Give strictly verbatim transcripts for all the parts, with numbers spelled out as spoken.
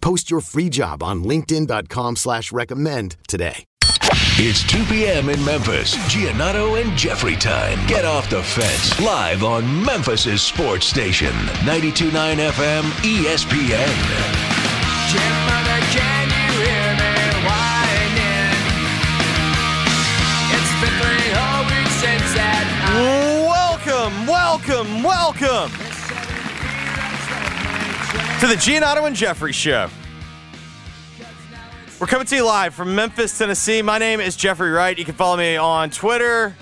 Post your free job on linkedin.com slash recommend today. It's two p.m. in Memphis. Giannotto and Jeffrey time. Get off the fence. Live on Memphis' sports station. ninety-two point nine F M E S P N. Jim, mother, can you hear me whining? It's been three whole weeks since that night. Welcome, welcome, welcome to the Giannotto and Jeffrey Show. We're coming to you live from Memphis, Tennessee. My name is Jeffrey Wright. You can follow me on Twitter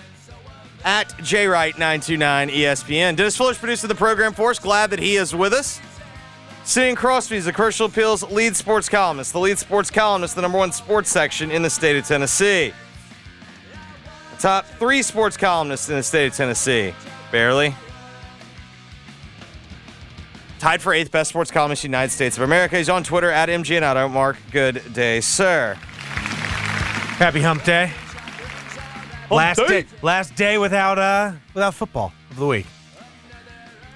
at J Wright nine two nine E S P N. Dennis Fuller's producing the program for us. Glad that he is with us. Sitting across from me is the Commercial Appeals lead sports columnist. The lead sports columnist, the number one sports section in the state of Tennessee. The top three sports columnists in the state of Tennessee. Barely. Tied for eighth best sports columnist in the United States of America. He's on Twitter at M Giannotto. Mark, good day, sir. Happy hump day. Hump last day. day. Last day without uh without football of the week.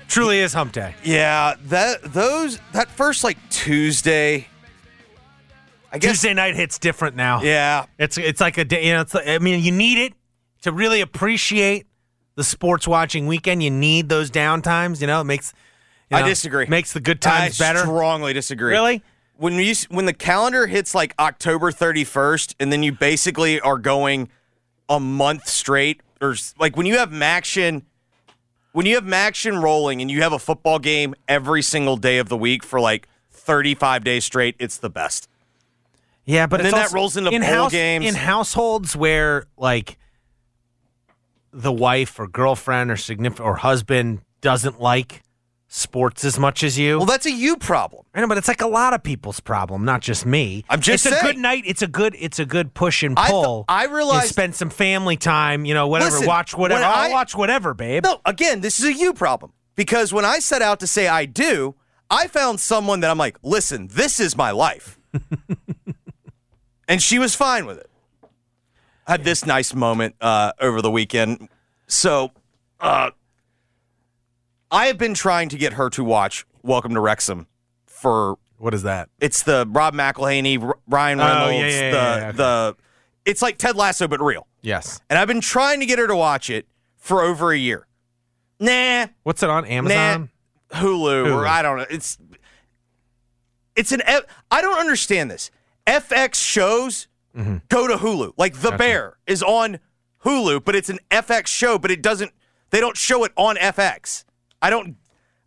Truly is hump day. Yeah, that those that first like Tuesday. I guess Tuesday night hits different now. Yeah, it's it's like a day. You know, it's, I mean, you need it to really appreciate the sports watching weekend. You need those downtimes. You know, it makes. You know, I disagree. Makes the good times I better. I strongly disagree. Really? When you when the calendar hits like October thirty-first, and then you basically are going a month straight, or like when you have Maction, when you have Maction rolling, and you have a football game every single day of the week for like thirty-five days straight, it's the best. Yeah, but and it's then also, that rolls into in bowl house, games in households where like the wife or girlfriend or significant or husband doesn't like sports as much as you. Well, that's a you problem. I know, but it's like a lot of people's problem, not just me. I'm just it's saying. It's a good night. It's a good It's a good push and pull. I, th- I realize. Spend some family time, you know, whatever. Listen, watch whatever. I, I'll watch whatever, babe. No, again, this is a you problem. Because when I set out to say I do, I found someone that I'm like, listen, this is my life. And she was fine with it. I had this nice moment uh, over the weekend. So, uh, I have been trying to get her to watch Welcome to Wrexham for... What is that? It's the Rob McElhenney, R- Ryan Reynolds, oh, yeah, yeah, the... Yeah, yeah, okay. the. It's like Ted Lasso, but real. Yes. And I've been trying to get her to watch it for over a year. Nah. What's it on, Amazon? Nah, Hulu, Hulu, or I don't know. It's It's an... I don't understand this. F X shows mm-hmm. go to Hulu. Like, The gotcha. Bear is on Hulu, but it's an F X show, but it doesn't... They don't show it on F X. I don't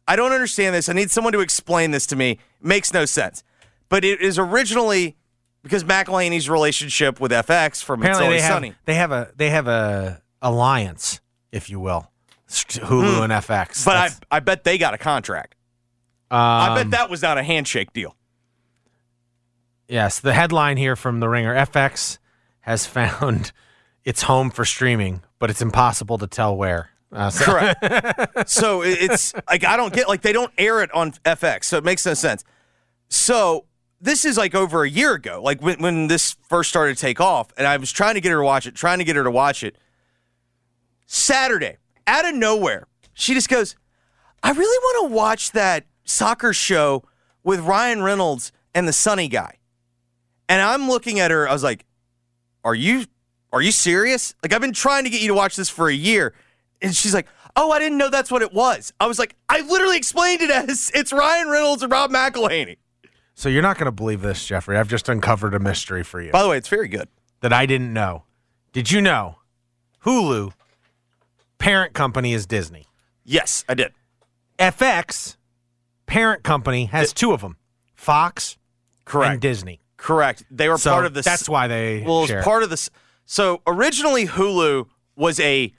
I don't understand this. I need someone to explain this to me. It makes no sense. But it is originally because McElhaney's relationship with F X from Apparently It's Always they have, Sunny. They have a they have a alliance, if you will. Hulu mm. and F X. But That's, I I bet they got a contract. Um, I bet that was not a handshake deal. Yes, the headline here from The Ringer, F X has found its home for streaming, but it's impossible to tell where. Uh, so. Correct. So it's like, I don't get, like, they don't air it on F X, so it makes no sense. So this is like over a year ago, like when, when this first started to take off, and I was trying to get her to watch it, trying to get her to watch it. Saturday, out of nowhere, she just goes, I really want to watch that soccer show with Ryan Reynolds and the Sunny guy. And I'm looking at her, I was like, are you, are you serious? Like, I've been trying to get you to watch this for a year. And she's like, oh, I didn't know that's what it was. I was like, I literally explained it as it's Ryan Reynolds and Rob McElhenney. So you're not going to believe this, Jeffrey. I've just uncovered a mystery for you. By the way, it's very good. that I didn't know. Did you know Hulu, parent company is Disney? Yes, I did. F X, parent company, has it, two of them, Fox Correct. and Disney. Correct. They were so part of this. That's why they Well, share. part of this. So originally Hulu was a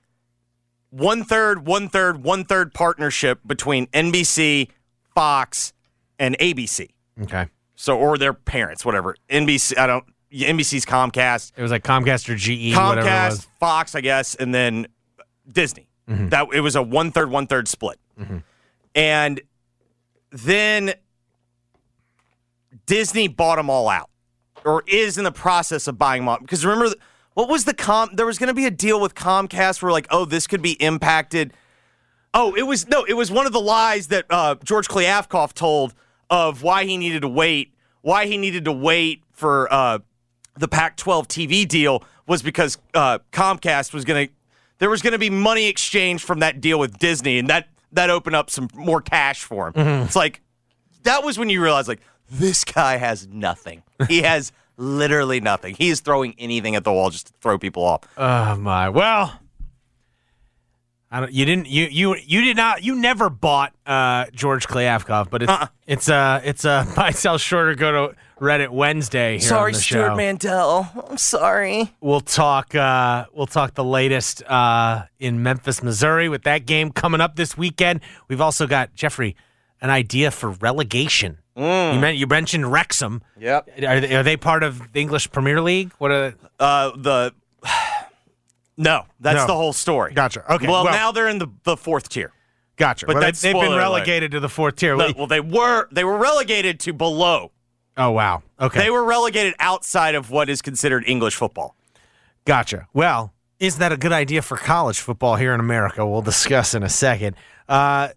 one-third, one-third, one-third partnership between N B C, Fox, and A B C. Okay. So, or their parents, whatever. N B C, I don't, N B C's Comcast. It was like Comcast or G E, Comcast, whatever it was. Fox, I guess, and then Disney. Mm-hmm. That it was a one-third, one-third split. Mm-hmm. And then Disney bought them all out, or is in the process of buying them up. Because remember, what was the com? There was going to be a deal with Comcast where, like, oh, this could be impacted. Oh, it was no, it was one of the lies that uh, George Kliavkoff told of why he needed to wait, why he needed to wait for uh, the Pac twelve T V deal was because uh, Comcast was going to. There was going to be money exchanged from that deal with Disney, and that that opened up some more cash for him. Mm-hmm. It's like that was when you realized, like, this guy has nothing. He has literally nothing. He is throwing anything at the wall just to throw people off. Oh my! Well, I don't. You didn't. You you you did not. You never bought uh, George Kliavkoff, but it's uh-uh. it's a uh, it's a uh, buy sell short or go to Reddit Wednesday. Here sorry, on the show. Stuart Mandel. I'm sorry. We'll talk. Uh, we'll talk the latest uh, in Memphis, Missouri, with that game coming up this weekend. We've also got Jeffrey, an idea for relegation. Mm. You, meant, you mentioned Wrexham. Yep. Are they, are they part of the English Premier League? What are uh, the? No, that's no. the whole story. Gotcha. Okay. Well, well now they're in the, the fourth tier. Gotcha. But well, that's, they've been relegated away. to the fourth tier. No, well, they were they were relegated to below. Oh wow. Okay. They were relegated outside of what is considered English football. Gotcha. Well, is that a good idea for college football here in America? We'll discuss in a second. Uh,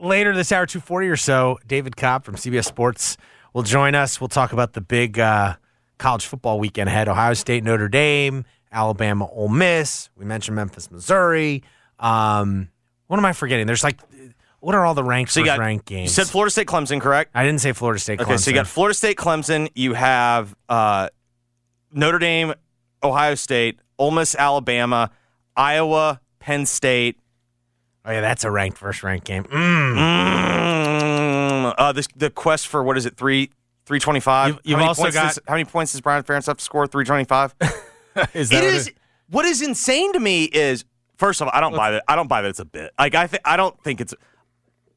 Later this hour, two forty or so, David Cobb from C B S Sports will join us. We'll talk about the big uh, college football weekend ahead. Ohio State, Notre Dame, Alabama, Ole Miss. We mentioned Memphis, Missouri. Um, what am I forgetting? There's like, what are all the ranked so got, ranked games? You said Florida State, Clemson, correct? I didn't say Florida State, Clemson. Okay, so you got Florida State, Clemson. You have uh, Notre Dame, Ohio State, Ole Miss, Alabama, Iowa, Penn State. Oh, yeah, that's a ranked versus ranked game. Mm. Mm. Uh, this, the quest for, what is it, three, three twenty-five? You've, you've also got... Does, how many points does Brian Ferentz have to score? three twenty-five? Is that it what is, it is? What is insane to me is, first of all, I don't buy that. I don't buy that it's a bit. Like, I th- I don't think it's...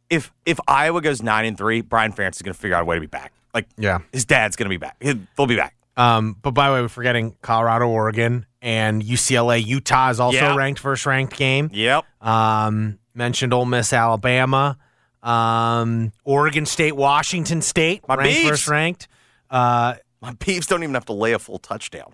If if Iowa goes nine and three, Brian Ferentz is going to figure out a way to be back. Like, yeah. His dad's going to be back. He'll, they'll be back. Um, but by the way, we're forgetting Colorado, Oregon, and U C L A. Utah is also yeah. ranked versus ranked game. Yep. Um... Mentioned Ole Miss, Alabama, um, Oregon State, Washington State, my ranked first ranked. Uh, my peeps don't even have to lay a full touchdown.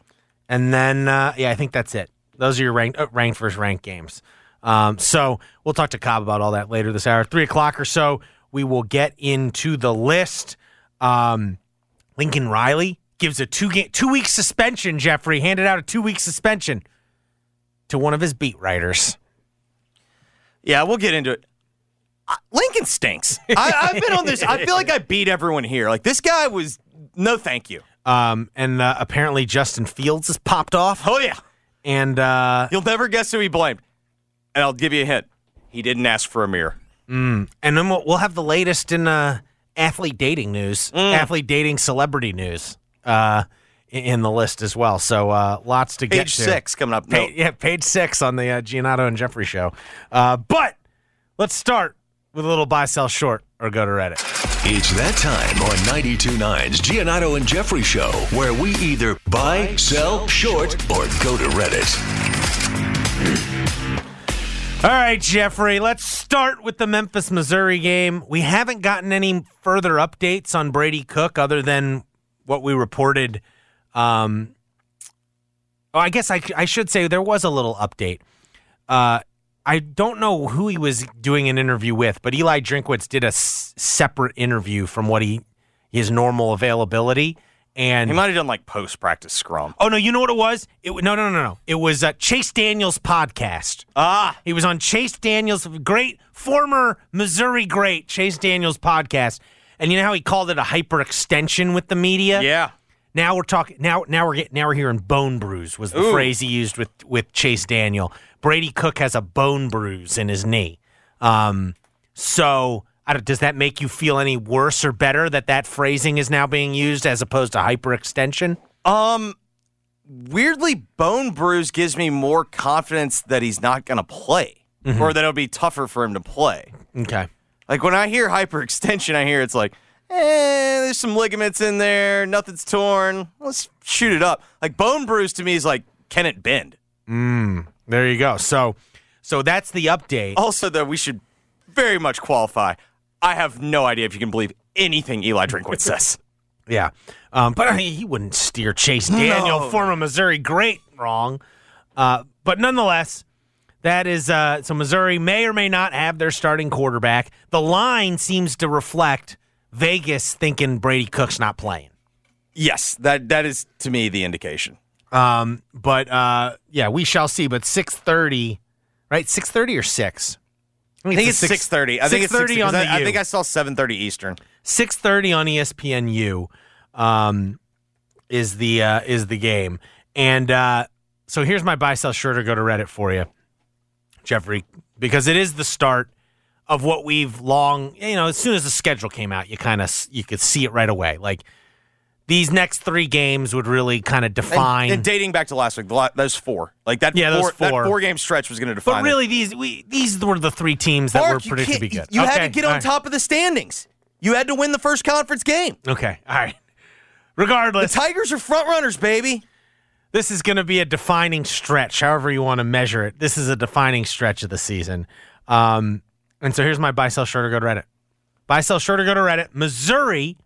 And then, uh, yeah, I think that's it. Those are your ranked, uh, ranked first ranked games. Um, so we'll talk to Cobb about all that later this hour. Three o'clock or so, we will get into the list. Um, Lincoln Riley gives a two game, two week suspension. Jeffrey handed out a two week suspension to one of his beat writers. Yeah, we'll get into it. Lincoln stinks. I, I've been on this. I feel like I beat everyone here. Like, this guy was, no thank you. Um, and uh, apparently Justin Fields has popped off. Oh, yeah. And uh, you'll never guess who he blamed. And I'll give you a hint. He didn't ask for a mirror. Mm. And then we'll, we'll have the latest in uh, athlete dating news, mm. athlete dating celebrity news uh, in, in the list as well. So uh, lots to get to. Page six coming up. Page, yeah, page six on the uh, Giannotto and Jeffrey show. Uh, but let's start with a little buy, sell, short, or go to Reddit. It's that time on ninety-two point nine's Giannotto and Jeffrey show, where we either buy, sell, short, or go to Reddit. All right, Jeffrey, let's start with the Memphis, Missouri game. We haven't gotten any further updates on Brady Cook other than what we reported. Um, oh, I guess I, I should say there was a little update. Uh, I don't know who he was doing an interview with, but Eli Drinkwitz did a s- separate interview from what he his normal availability. And he might have done like post practice scrum. Oh no, you know what it was? It no, no, no, no. It was uh, Chase Daniels' podcast. Ah, he was on Chase Daniels, great former Missouri great Chase Daniels' podcast, and you know how he called it a hyperextension with the media? Yeah. Now we're talking. Now, now we're getting, now we're hearing bone bruise was the Ooh. phrase he used with, with Chase Daniel. Brady Cook has a bone bruise in his knee. Um, so I don't, does that make you feel any worse or better that that phrasing is now being used as opposed to hyperextension? Um, weirdly, bone bruise gives me more confidence that he's not going to play, mm-hmm. or that it'll be tougher for him to play. Okay. Like when I hear hyperextension, I hear it's like, eh, there's some ligaments in there. Nothing's torn. Let's shoot it up. Like bone bruise to me is like, can it bend? Mm, there you go. So, so that's the update. Also, though, we should very much qualify. I have no idea if you can believe anything Eli Drinkwitz says. Yeah, um, but I mean, he wouldn't steer Chase Daniel, no. former Missouri great, wrong. Uh, but nonetheless. That is, uh, so Missouri may or may not have their starting quarterback. The line seems to reflect Vegas thinking Brady Cook's not playing. Yes, that that is, to me, the indication. Um, but, uh, yeah, we shall see. But six thirty, right, six thirty or six? I, mean, I think it's six thirty. I think it's six thirty on the U. I think I saw seven thirty Eastern. six thirty on E S P N U um, is, the, uh, is the game. And uh, so here's my buy, sell, short, or go to Reddit for you, Jeffrey, because it is the start of what we've long, you know, as soon as the schedule came out, you kind of, you could see it right away. Like, these next three games would really kind of define. And, and dating back to last week, those four. Like, that, yeah, four, four. that four-game stretch was going to define. But really, these we these were the three teams that Mark, were predicted to be good. You okay, had to get on right. top of the standings. You had to win the first conference game. Okay, all right. Regardless. The Tigers are front runners, baby. This is going to be a defining stretch, however you want to measure it. This is a defining stretch of the season. Um, and so here's my buy, sell, short, or go to Reddit. Buy, sell, short, or go to Reddit. Missouri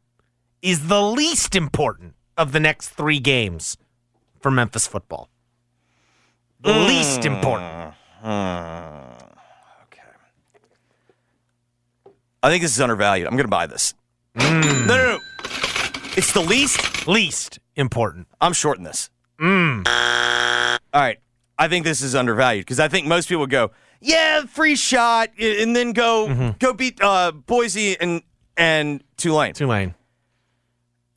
is the least important of the next three games for Memphis football. The mm. least important. Mm. Okay. I think this is undervalued. I'm going to buy this. Mm. No, no, no. It's the least, least important. I'm shorting this. Mm. All right, I think this is undervalued because I think most people go, yeah, free shot, and then go mm-hmm. go beat uh, Boise and and Tulane. Tulane.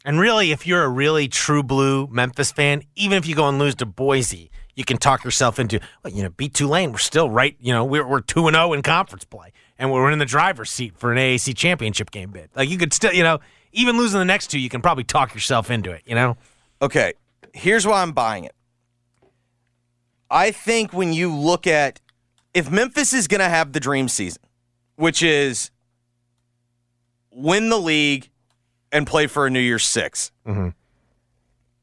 And really, if you're a really true blue Memphis fan, even if you go and lose to Boise, you can talk yourself into, well, you know, beat Tulane. We're still right, you know, we're we're two and zero in conference play, and we're in the driver's seat for an A A C championship game bid. Like you could still, you know, even losing the next two, you can probably talk yourself into it. You know. Okay. Here's why I'm buying it. I think when you look at if Memphis is going to have the dream season, which is win the league and play for a New Year's Six, mm-hmm.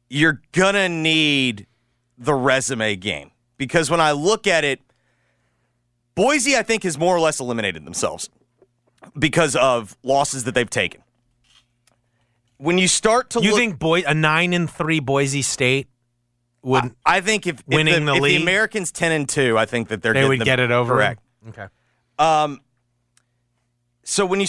you're going to need the resume game. Because when I look at it, Boise, I think, has more or less eliminated themselves because of losses that they've taken. When you start to you look... You think Boy, a nine and three Boise State would... I, I think if, winning if, the, the, if league, the Americans ten and two, I think that they're they would the, get it over. Correct. Okay. Um, so when you...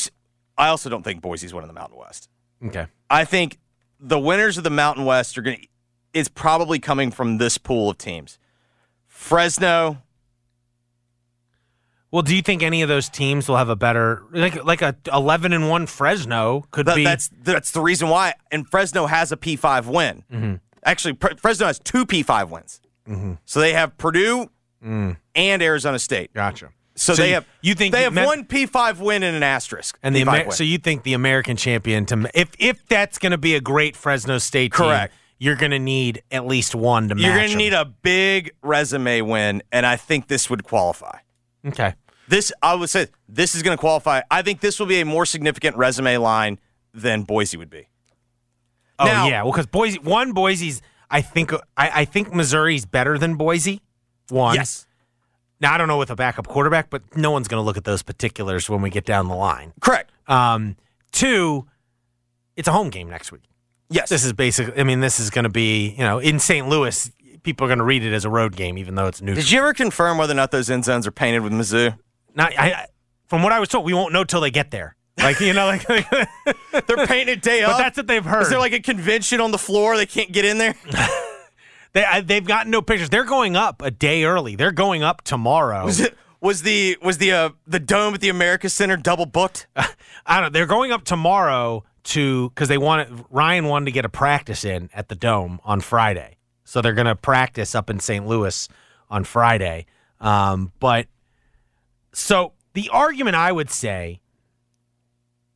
I also don't think Boise's winning the Mountain West. Okay. I think the winners of the Mountain West are going to... It's probably coming from this pool of teams. Fresno... Well, do you think any of those teams will have a better, like like a eleven and one Fresno could that, be? That's that's the reason why. And Fresno has a P five win. Mm-hmm. Actually, Pre- Fresno has two P five wins. Mm-hmm. So they have Purdue mm. and Arizona State. Gotcha. So, so they have you think they have me- one P five win and an asterisk. And the Amer- so you think the American champion to if if that's going to be a great Fresno State team, correct. You're going to need at least one to match. You're going to need a big resume win, and I think this would qualify. Okay. This, I would say, this is going to qualify. I think this will be a more significant resume line than Boise would be. Oh, now, yeah. Well, because Boise, one, Boise's, I think, I, I think Missouri's better than Boise. One. Yes. Now, I don't know with a backup quarterback, but no one's going to look at those particulars when we get down the line. Correct. Um, two, it's a home game next week. Yes. This is basically, I mean, this is going to be, you know, in Saint Louis, people are going to read it as a road game, even though it's neutral. Did you ever confirm whether or not those end zones are painted with Mizzou? Not, I, from what I was told, we won't know till they get there. Like you know, like they're painted day up. But that's what they've heard. Is there like a convention on the floor? They can't get in there. they I, they've gotten no pictures. They're going up a day early. They're going up tomorrow. Was it was the was the uh, the dome at the America Center double booked? I don't know. They're going up tomorrow to, because they wanted, Ryan wanted to get a practice in at the Dome on Friday. So they're going to practice up in Saint Louis on Friday. Um, but so the argument I would say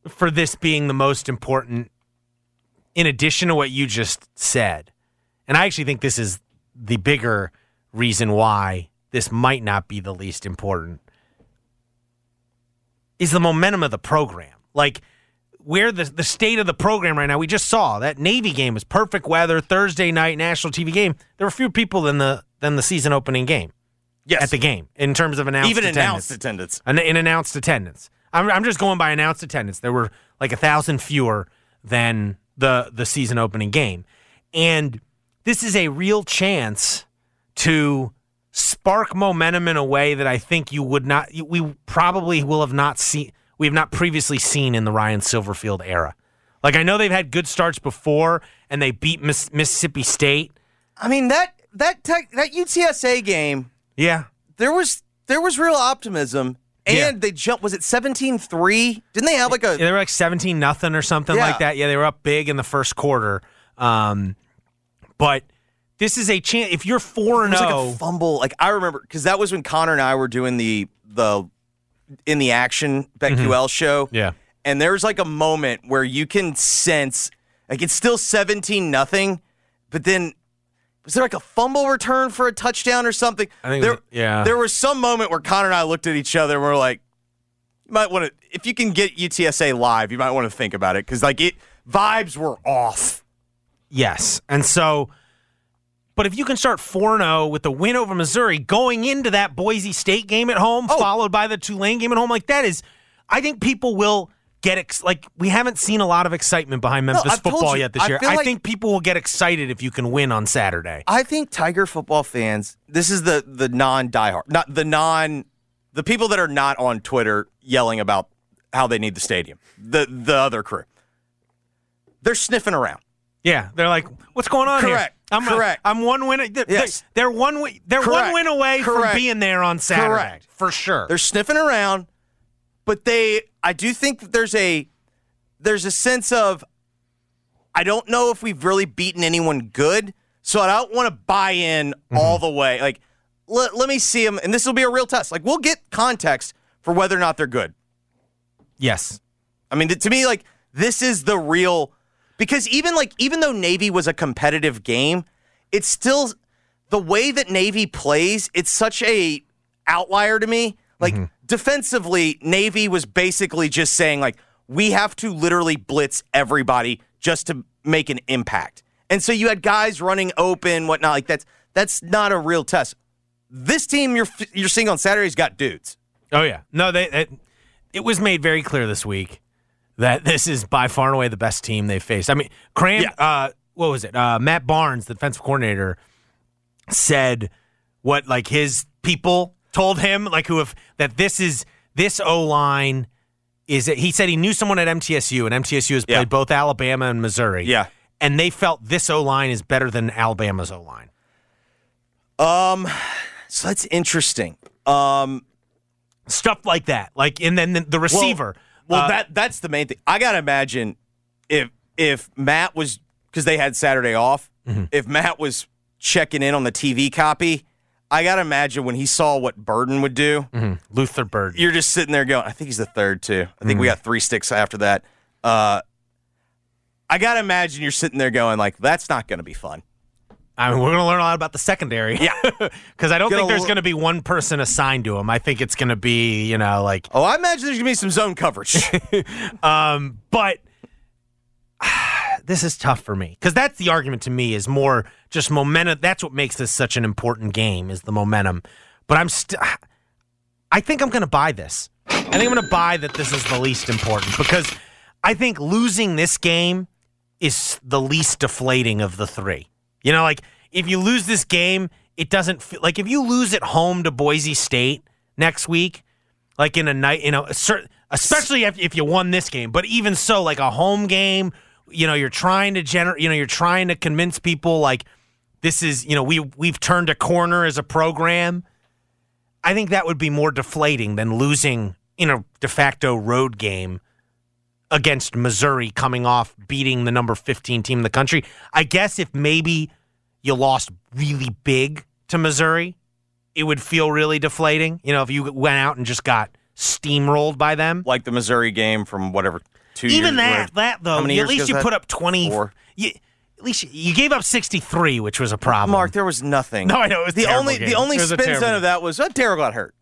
for this being the most important, in addition to what you just said, and I actually think this is the bigger reason why this might not be the least important, is the momentum of the program. Like, where the the state of the program right now, we just saw that Navy game was perfect weather, Thursday night, national T V game. There were fewer people than the than the season opening game. Yes. At the game, in terms of announced Even attendance. Even announced attendance. An, in announced attendance. I'm, I'm just going by announced attendance. There were like a thousand fewer than the the season opening game. And this is a real chance to spark momentum in a way that I think you would not, we probably will have not seen, we have not previously seen in the Ryan Silverfield era. Like, I know they've had good starts before, and they beat Miss, Mississippi State. I mean, that that tech, that U T S A game. Yeah, there was there was real optimism, and yeah. they jumped. Was it seventeen three? Didn't they have like a? Yeah, they were like seventeen nothing or something yeah. like that. Yeah, they were up big in the first quarter. Um, but. This is a chance. If you're four and zero, like a fumble. Like I remember, because that was when Connor and I were doing the the in the action BetQL mm-hmm. show. Yeah, and there's like a moment where you can sense like it's still seventeen nothing, but then was there like a fumble return for a touchdown or something? I think there, was, yeah, there was some moment where Connor and I looked at each other and we're like, you might want to, if you can get U T S A live, you might want to think about it, because like it vibes were off. Yes, and so. But if you can start four and oh with the win over Missouri, going into that Boise State game at home, oh. followed by the Tulane game at home, like that is, I think people will get, ex- like, we haven't seen a lot of excitement behind Memphis no, football you, yet this I year. I like, think people will get excited if you can win on Saturday. I think Tiger football fans, this is the the non-diehard, not the non, the people that are not on Twitter yelling about how they need the stadium, the the other crew. They're sniffing around. Yeah, they're like, what's going on Correct. here? Correct. I'm Correct. A, I'm one win. They're, yes. they're one. They're Correct. one win away Correct. from being there on Saturday, Correct. for sure. They're sniffing around, but they. I do think that there's a there's a sense of I don't know if we've really beaten anyone good, so I don't want to buy in mm-hmm. all the way. Like, let let me see them, and this will be a real test. Like, we'll get context for whether or not they're good. Yes, I mean to me, like this is the real. Because even like even though Navy was a competitive game, it's still the way that Navy plays, it's such a outlier to me. Like mm-hmm. defensively, Navy was basically just saying like we have to literally blitz everybody just to make an impact. And so you had guys running open, whatnot. Like that's that's not a real test. This team you're you're seeing on Saturday's got dudes. Oh yeah, no, they it, it was made very clear this week that this is by far and away the best team they've faced. I mean, Cram, yeah. uh, what was it? Uh, Matt Barnes, the defensive coordinator, said what like his people told him, like who have that this is this O line is. He said he knew someone at M T S U, and M T S U has played yeah. both Alabama and Missouri. Yeah, and they felt this O line is better than Alabama's O line. Um, so that's interesting. Um, stuff like that, like and then the, the receiver. Well, Well, uh, that that's the main thing. I gotta imagine if if Matt was, because they had Saturday off. Mm-hmm. If Matt was checking in on the T V copy, I gotta imagine when he saw what Burden would do, mm-hmm. Luther Burden. You're just sitting there going, I think he's the third too. I think mm-hmm. we got three sticks after that. Uh, I gotta imagine you're sitting there going like, that's not gonna be fun. I mean, we're gonna learn a lot about the secondary. Yeah, because I don't gonna think there's gonna be one person assigned to him. I think it's gonna be, you know, like oh, I imagine there's gonna be some zone coverage. um, but ah, this is tough for me because that's the argument to me is more just momentum. That's what makes this such an important game is the momentum. But I'm still, I think I'm gonna buy this. I think I'm gonna buy that this is the least important because I think losing this game is the least deflating of the three. You know, like, if you lose this game, it doesn't feel like if you lose at home to Boise State next week, like in a night, you know, especially if, if you won this game, but even so, like a home game, you know, you're trying to generate, you know, you're trying to convince people like this is, you know, we, we've turned a corner as a program. I think that would be more deflating than losing in a de facto road game against Missouri coming off beating the number fifteen team in the country. I guess if maybe you lost really big to Missouri, it would feel really deflating. You know, if you went out and just got steamrolled by them. Like the Missouri game from whatever, two Even years. Even that, whatever. that though, you, at least you that? put up twenty. You, at least you, you gave up sixty-three, which was a problem. Mark, there was nothing. No, I know. It was the only game. The only spin zone of that was, oh, Darryl got hurt.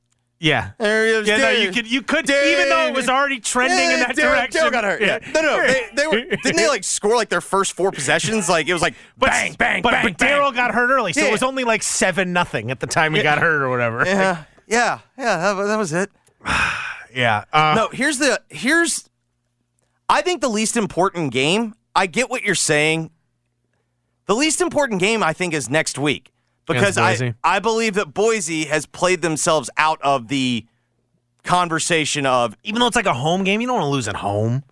Yeah. Yeah, no, you could, you could, Darryl, even though it was already trending yeah, in that Darryl, direction. Darryl got hurt. Yeah. No, no, no. They, they were, didn't they, like, score, like, their first four possessions? Like, it was like, but, bang, bang, but, bang, But Darryl got hurt early, so yeah. it was only, like, seven nothing at the time he yeah. got hurt or whatever. Yeah, like, yeah, yeah, that, that was it. yeah. Uh, no, here's the, here's, I think the least important game, I get what you're saying. The least important game, I think, is next week. Because I, I believe that Boise has played themselves out of the conversation of... Even though it's like a home game, you don't want to lose at home.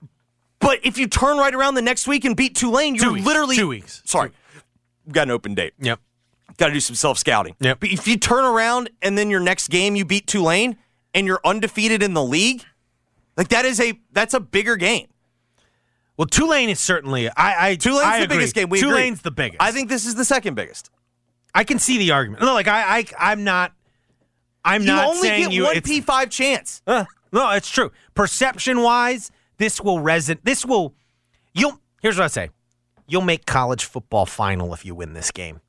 But if you turn right around the next week and beat Tulane, you're Two weeks. literally... Two weeks. Sorry. Got an open date. Yep. Got to do some self-scouting. Yep. But if you turn around and then your next game you beat Tulane and you're undefeated in the league, like that is a that's a bigger game. Well, Tulane is certainly... I, I Tulane's I the agree. biggest game. We Tulane's agree. the biggest. I think this is the second biggest. I can see the argument. No, like I, I, I'm not. I'm you not saying you only get one P five chance. Uh, no, it's true. Perception-wise, this will reson. This will. You'll. Here's what I say. You'll make college football final if you win this game.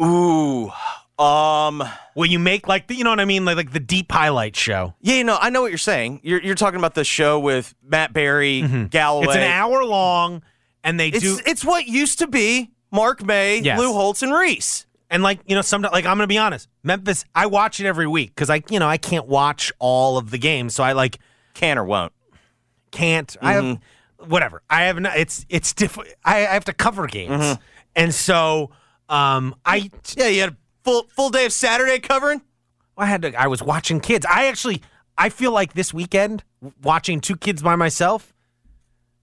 Ooh. Um. Will you make like the, you know what I mean, like like the deep highlight show? Yeah, no, I know what you're saying. You're you're talking about the show with Matt Berry, mm-hmm. Galloway. It's an hour long, and they it's, do. It's what used to be. Mark May, yes. Lou Holtz, and Reese. And, like, you know, sometimes, like, I'm going to be honest. Memphis, I watch it every week because, I, you know, I can't watch all of the games. So I, like. Can or won't. Can't. Mm-hmm. I have, whatever. I have not. It's, it's different. I, I have to cover games. Mm-hmm. And so, um, I. Yeah, you had a full, full day of Saturday covering? I had to. I was watching kids. I actually, I feel like this weekend, watching two kids by myself.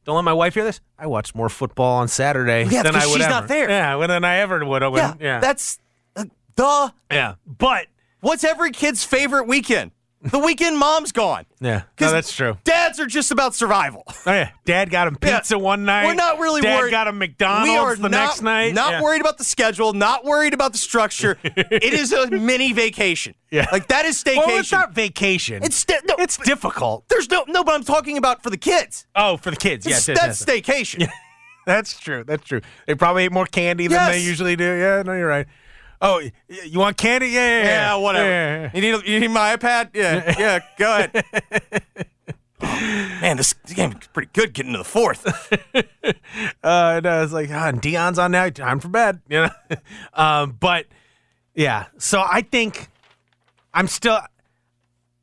Don't let my wife hear this. I watched more football on Saturday yeah, than I would she's ever. not there. Yeah, than I ever would. When, yeah, yeah, that's uh, duh. Yeah, but what's every kid's favorite weekend? The weekend mom's gone. Yeah, no, that's true. Dads are just about survival. Oh yeah, dad got him pizza yeah. one night. We're not really dad worried. Dad got him McDonald's we are the not, next night. Not yeah. worried about the schedule. Not worried about the structure. It is a mini vacation. Yeah, like that is staycation. Well, it's not vacation. It's sta- no, it's difficult. There's no no, but I'm talking about for the kids. Oh, for the kids. Yes, yeah, that's yes, staycation. Yeah. That's true. That's true. They probably ate more candy yes. than they usually do. Yeah, no, you're right. Oh, you want candy? Yeah, yeah, yeah. yeah whatever. Yeah, yeah. You need you need my iPad? Yeah, yeah. Go ahead. Oh, man, this game is pretty good getting to the fourth. uh, no, it's like, ah, and Deion's on now. Time for bed. You know, um, but yeah. So I think I'm still.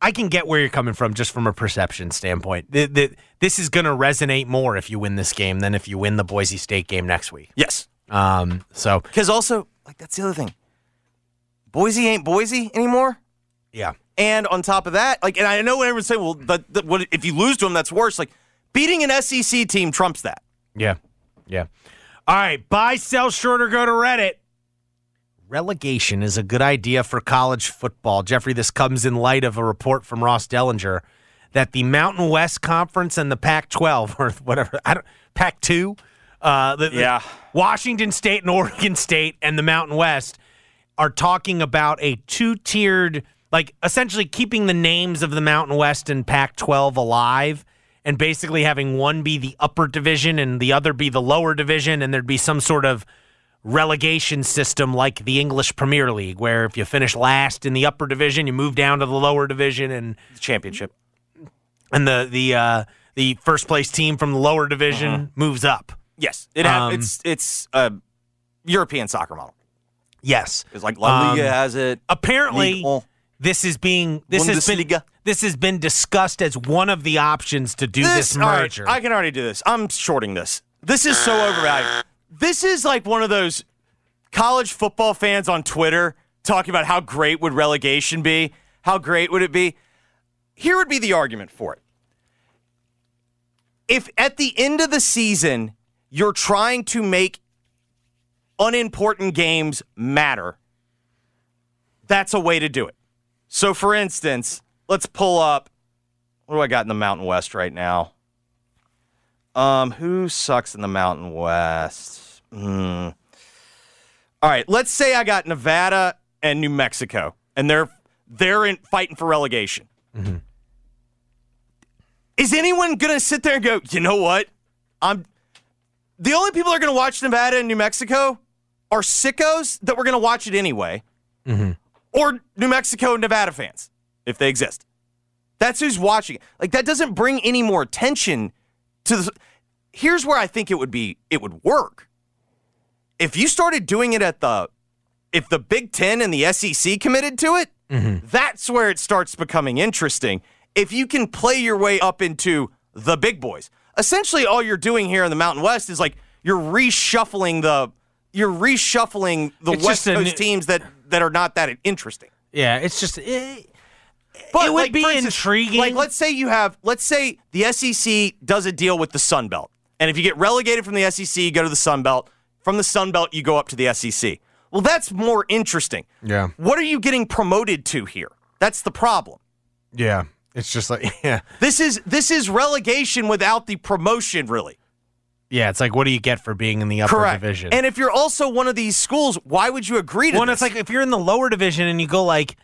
I can get where you're coming from, just from a perception standpoint. The, the, this is going to resonate more if you win this game than if you win the Boise State game next week. Yes. Um. So because also, like, that's the other thing. Boise ain't Boise anymore. Yeah. And on top of that, like, and I know everyone's saying, well, the, the, what, if you lose to them, that's worse. Like, beating an S E C team trumps that. Yeah. Yeah. All right. Buy, sell, short, or go to Reddit. Relegation is a good idea for college football. Jeffrey, this comes in light of a report from Ross Dellinger that the Mountain West Conference and the Pac twelve, or whatever, I don't, Pac two, uh, the, yeah. the Washington State and Oregon State and the Mountain West are talking about a two-tiered, like essentially keeping the names of the Mountain West and Pac twelve alive and basically having one be the upper division and the other be the lower division, and there'd be some sort of relegation system like the English Premier League where if you finish last in the upper division, you move down to the lower division and the championship. And the the uh, the first-place team from the lower division uh-huh. moves up. Yes, it ha- um, it's, it's a European soccer model. Yes, it's like La Liga um, has it. Apparently, Ligue. this is being this has been this has been discussed as one of the options to do this, this merger. Right, I can already do this. I'm shorting this. This is so overvalued. This is like one of those college football fans on Twitter talking about how great would relegation be. How great would it be? Here would be the argument for it. If at the end of the season you're trying to make unimportant games matter, that's a way to do it. So, for instance, let's pull up, what do I got in the Mountain West right now? Um, who sucks in the Mountain West? Mm. All right, let's say I got Nevada and New Mexico, and they're they're in, fighting for relegation. Mm-hmm. Is anyone going to sit there and go, you know what? I'm the only people that are going to watch Nevada and New Mexico are sickos that were going to watch it anyway, mm-hmm. or New Mexico and Nevada fans, if they exist. That's who's watching it. Like, that doesn't bring any more attention to this. Here's where I think it would be, it would work. If you started doing it at the, if the Big Ten and the S E C committed to it, mm-hmm. that's where it starts becoming interesting. If you can play your way up into the big boys, essentially all you're doing here in the Mountain West is like you're reshuffling the, you're reshuffling the it's West Coast new- teams that, that are not that interesting. Yeah, it's just. It- But it would like, be instance, intriguing. Like, let's say you have, let's say the S E C does a deal with the Sun Belt. And if you get relegated from the S E C, you go to the Sun Belt. From the Sun Belt, you go up to the S E C. Well, that's more interesting. Yeah. What are you getting promoted to here? That's the problem. Yeah. It's just like, yeah. This is, this is relegation without the promotion, really. Yeah, it's like, what do you get for being in the upper Correct. division? And if you're also one of these schools, why would you agree to well, this? Well, it's like, if you're in the lower division and you go like,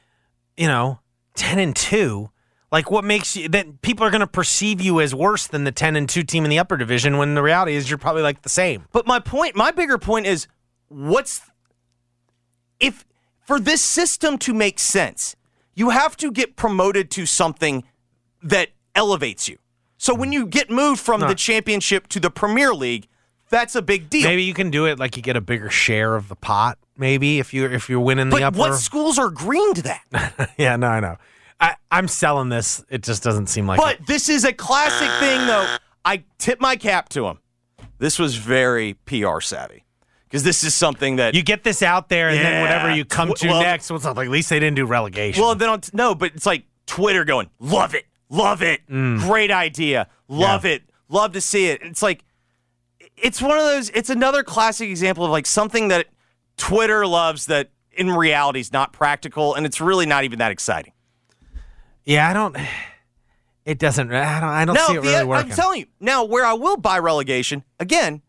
you know, ten and two, like what makes you that people are going to perceive you as worse than the ten and two team in the upper division when the reality is you're probably like the same. But my point, my bigger point is what's if for this system to make sense, you have to get promoted to something that elevates you. So when you get moved from huh. the championship to the Premier League, that's a big deal. Maybe you can do it like you get a bigger share of the pot. Maybe if you if you're winning the but upper. But what schools are green to that? yeah, no, I know. I, I'm selling this. It just doesn't seem like. But it. This is a classic thing, though. I tip my cap to him. This was very P R savvy because this is something that you get this out there, and yeah. then whatever you come to well, next, well, it's not like at least they didn't do relegation. Well, then no, but it's like Twitter going, love it, love it, mm. great idea, love yeah. it, love to see it. It's like it's one of those. It's another classic example of like something that. Twitter loves that in reality is not practical, and it's really not even that exciting. Yeah, I don't. It doesn't. I don't. I don't now, see it the, really working. I'm telling you now. Where I will buy relegation again,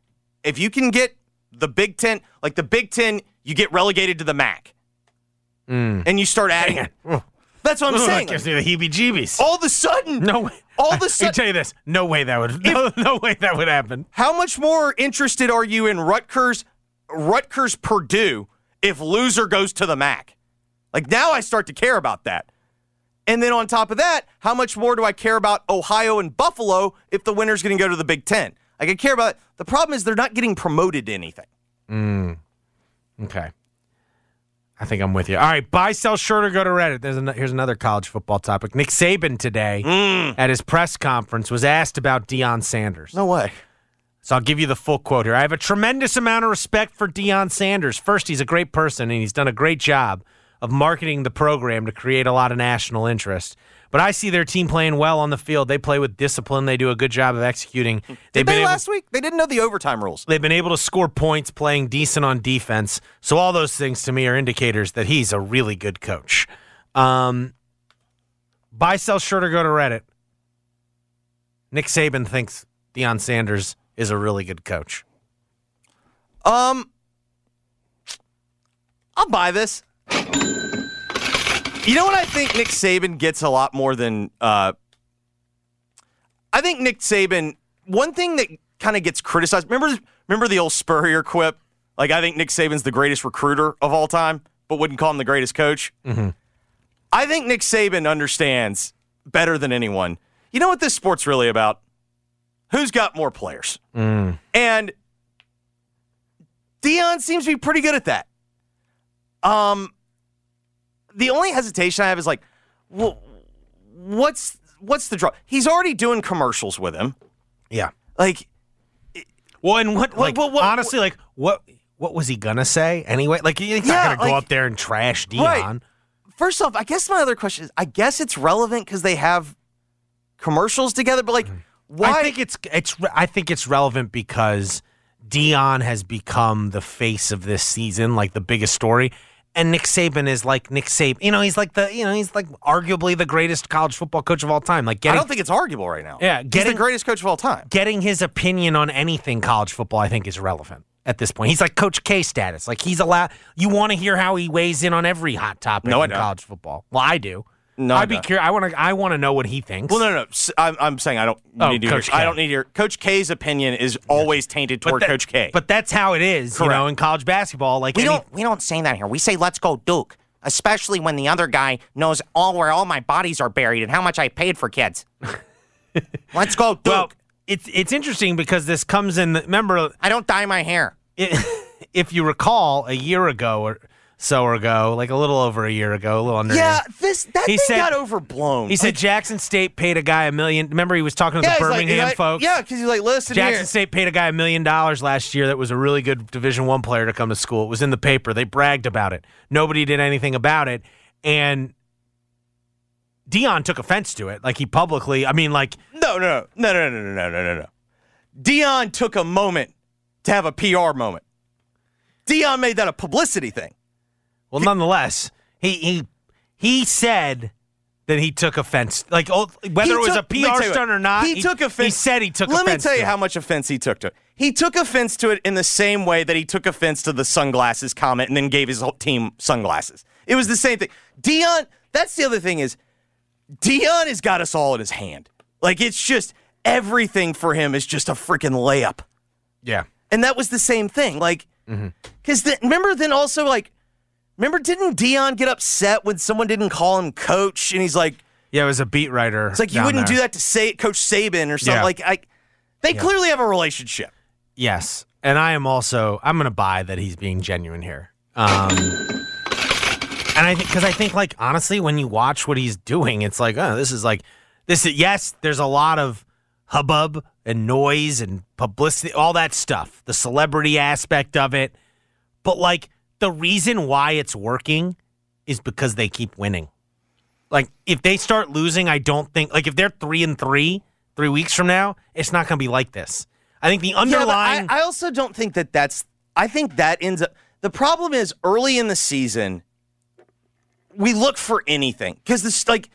if you can get the Big Ten, like the Big Ten, you get relegated to the M A C, mm. and you start adding. it. That's what I'm Ooh, saying. That gives me the heebie-jeebies. All of a sudden, no way. All of a sudden, I tell you this: no way that would. If, no, no way that would happen. How much more interested are you in Rutgers? Rutgers, Purdue, if loser goes to the M A C. Like, now I start to care about that. And then on top of that, how much more do I care about Ohio and Buffalo if the winner's going to go to the Big Ten? Like, I care about it. The problem is they're not getting promoted to anything. Mm. Okay. I think I'm with you. All right, buy, sell, short, or go to Reddit. There's an- Here's another college football topic. Nick Saban today mm. at his press conference was asked about Deion Sanders. No way. So I'll give you the full quote here. I have a tremendous amount of respect for Deion Sanders. First, he's a great person, and he's done a great job of marketing the program to create a lot of national interest. But I see their team playing well on the field. They play with discipline. They do a good job of executing. Did they last week? They didn't know the overtime rules. They've been able to score points playing decent on defense. So all those things to me are indicators that he's a really good coach. Um, buy, sell, shirt, or go to Reddit. Nick Saban thinks Deion Sanders is a really good coach. Um, I'll buy this. You know what I think Nick Saban gets a lot more than... Uh, I think Nick Saban... One thing that kind of gets criticized... Remember, remember the old Spurrier quip? Like, I think Nick Saban's the greatest recruiter of all time, but wouldn't call him the greatest coach. Mm-hmm. I think Nick Saban understands better than anyone. You know what this sport's really about? Who's got more players? Mm. And Deion seems to be pretty good at that. Um, the only hesitation I have is like, well, what's what's the draw? He's already doing commercials with him. Yeah. Like, well, and what? Like, what, what, what honestly, what, like, what what was he gonna say anyway? Like, he's yeah, not gonna like, go up there and trash Deion. Right. First off, I guess my other question is, I guess it's relevant because they have commercials together, but like. Mm. Why? I think it's it's I think it's relevant because Deion has become the face of this season, like the biggest story, And Nick Saban is like Nick Saban. You know, he's like the, you know, he's like arguably the greatest college football coach of all time. Like, getting, I don't think it's arguable right now. Yeah. Getting, he's the greatest coach of all time. Getting his opinion on anything college football, I think, is relevant at this point. He's like Coach K status. Like, he's allowed, you want to hear how he weighs in on every hot topic no, in college football. Well, I do. No, I'd be curious. I want to. I want to know what he thinks. Well, no, no. no. I'm, I'm saying I don't oh, need to. Coach I don't need your Coach K's opinion is always tainted toward that, Coach K. But that's how it is, Correct. You know, in college basketball. Like we any, don't. We don't say that here. We say let's go Duke, especially when the other guy knows all where all my bodies are buried and how much I paid for kids. Let's go Duke. Well, it's it's interesting because this comes in. The, remember, I don't dye my hair. It, if you recall, a year ago or. So ago, like a little over a year ago, a little under. Yeah, this that he thing said, got overblown. He said like, Jackson State paid a guy a million. Remember, he was talking to yeah, the Birmingham like, folks. Yeah, because he's like, listen, Jackson here. State paid a guy a million dollars last year. That was a really good Division I player to come to school. It was in the paper. They bragged about it. Nobody did anything about it, and Deion took offense to it. Like he publicly, I mean, like no, no, no, no, no, no, no, no, no, no. Deion took a moment to have a P R moment. Deion made that a publicity thing. Well, nonetheless, he he he said that he took offense. Like whether it was a P R stunt or not, he took offense. He said he took offense. Let me tell you how much offense he took to it. He took offense to it in the same way that he took offense to the sunglasses comment and then gave his whole team sunglasses. It was the same thing. Deion, that's the other thing is, Deion has got us all in his hand. Like it's just everything for him is just a freaking layup. Yeah, and that was the same thing. Like because mm-hmm. the, remember then also like. Remember, didn't Deion get upset when someone didn't call him coach? And he's like... Yeah, it was a beat writer. It's like, you wouldn't there. do that to say Coach Saban or something. Yeah. Like, I, They yeah. clearly have a relationship. Yes. And I am also... I'm going to buy that he's being genuine here. Um, and I think... Because I think, like, honestly, when you watch what he's doing, it's like, oh, this is like... this. Is, yes, there's a lot of hubbub and noise and publicity, all that stuff. The celebrity aspect of it. But, like... The reason why it's working is because they keep winning. Like, if they start losing, I don't think... Like, if they're three and three, three weeks from now, it's not going to be like this. I think the underlying... Yeah, I, I also don't think that that's... I think that ends up... The problem is, early in the season, we look for anything. Because this, like,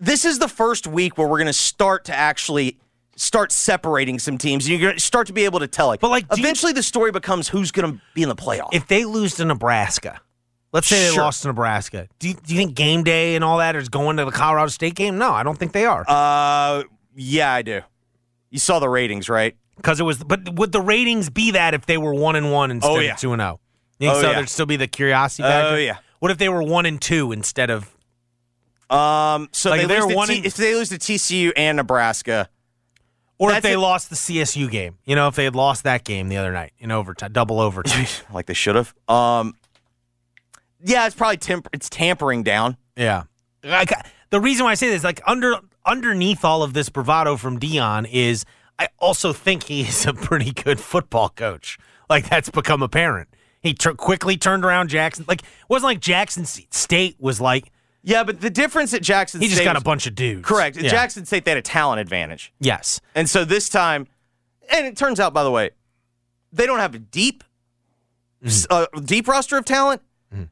this is the first week where we're going to start to actually... start separating some teams, and you're going to start to be able to tell it. But like, eventually you, the story becomes who's going to be in the playoff. If they lose to Nebraska, let's say sure. they lost to Nebraska, do you, do you think game day and all that is going to the Colorado State game? No, I don't think they are. Uh, yeah, I do. You saw the ratings, right? Because it was, but would the ratings be that if they were one and one instead oh, yeah. of two and zero? You think oh, so? Yeah. There'd still be the curiosity factor. Oh yeah. What if they were one and two instead of? Um. So like they if, lose one T- and, if they lose to T C U and Nebraska. Or That's if they it. lost the C S U game. You know, if they had lost that game the other night in overtime, double overtime. Like they should have. Um, yeah, it's probably temp- it's tampering down. Yeah. Like, the reason why I say this, like under underneath all of this bravado from Deion is I also think he is a pretty good football coach. Like that's become apparent. He t- quickly turned around Jackson. Like it wasn't like Jackson State was like, Yeah, but the difference at Jackson State... He just got a bunch of dudes. Correct. At yeah. Jackson State, they had a talent advantage. Yes. And so this time... And it turns out, by the way, they don't have a deep mm. uh, deep roster of talent. Mm.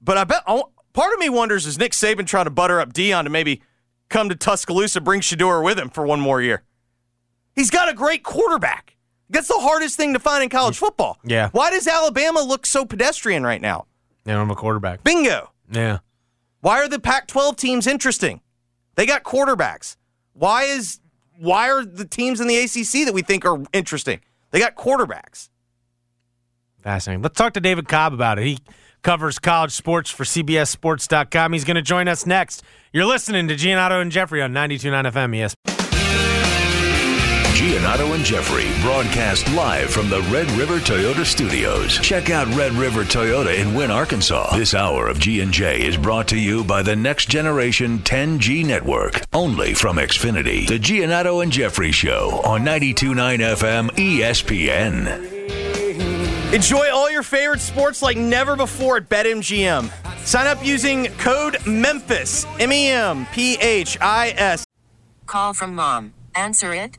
But I bet... Oh, part of me wonders, is Nick Saban trying to butter up Deion to maybe come to Tuscaloosa, bring Shador with him for one more year? He's got a great quarterback. That's the hardest thing to find in college football. Yeah. Why does Alabama look so pedestrian right now? They don't have a quarterback. Bingo. Yeah. Why are the Pac twelve teams interesting? They got quarterbacks. Why is why are the teams in the A C C that we think are interesting? They got quarterbacks. Fascinating. Let's talk to David Cobb about it. He covers college sports for C B S sports dot com. He's going to join us next. You're listening to Giannotto and Jeffrey on ninety-two point nine F M. Yes. Giannotto and Jeffrey broadcast live from the Red River Toyota Studios. Check out Red River Toyota in Wynn, Arkansas. This hour of G and J is brought to you by the Next Generation ten G Network, only from Xfinity. The Giannotto and Jeffrey Show on ninety-two point nine F M E S P N. Enjoy all your favorite sports like never before at BetMGM. Sign up using code MEMPHIS, M E M P H I S. Call from mom. Answer it.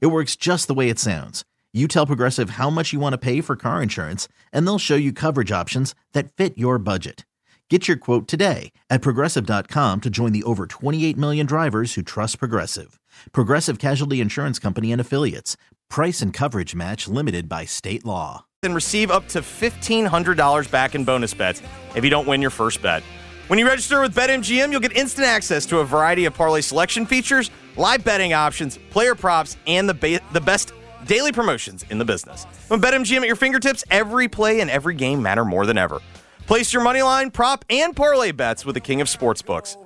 It works just the way it sounds. You tell Progressive how much you want to pay for car insurance, and they'll show you coverage options that fit your budget. Get your quote today at Progressive dot com to join the over twenty-eight million drivers who trust Progressive. Progressive Casualty Insurance Company and Affiliates. Price and coverage match limited by state law. And receive up to fifteen hundred dollars back in bonus bets if you don't win your first bet. When you register with BetMGM, you'll get instant access to a variety of parlay selection features, live betting options, player props, and the ba- the best daily promotions in the business. With BetMGM at your fingertips, every play and every game matter more than ever. Place your moneyline, prop, and parlay bets with the king of sportsbooks.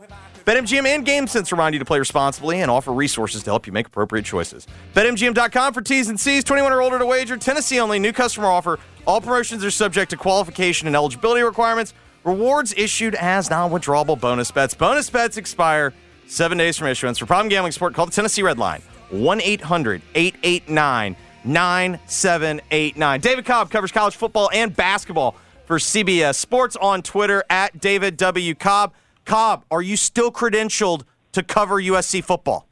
BetMGM and GameSense remind you to play responsibly and offer resources to help you make appropriate choices. BetMGM dot com for T's and C's, twenty-one or older to wager, Tennessee only, new customer offer. All promotions are subject to qualification and eligibility requirements. Rewards issued as non-withdrawable bonus bets. Bonus bets expire seven days from issuance. For problem gambling support, call the Tennessee Red Line, one eight hundred, eight eight nine, nine seven eight nine. David Cobb covers college football and basketball for C B S Sports on Twitter, at David W. Cobb. Cobb, are you still credentialed to cover U S C football?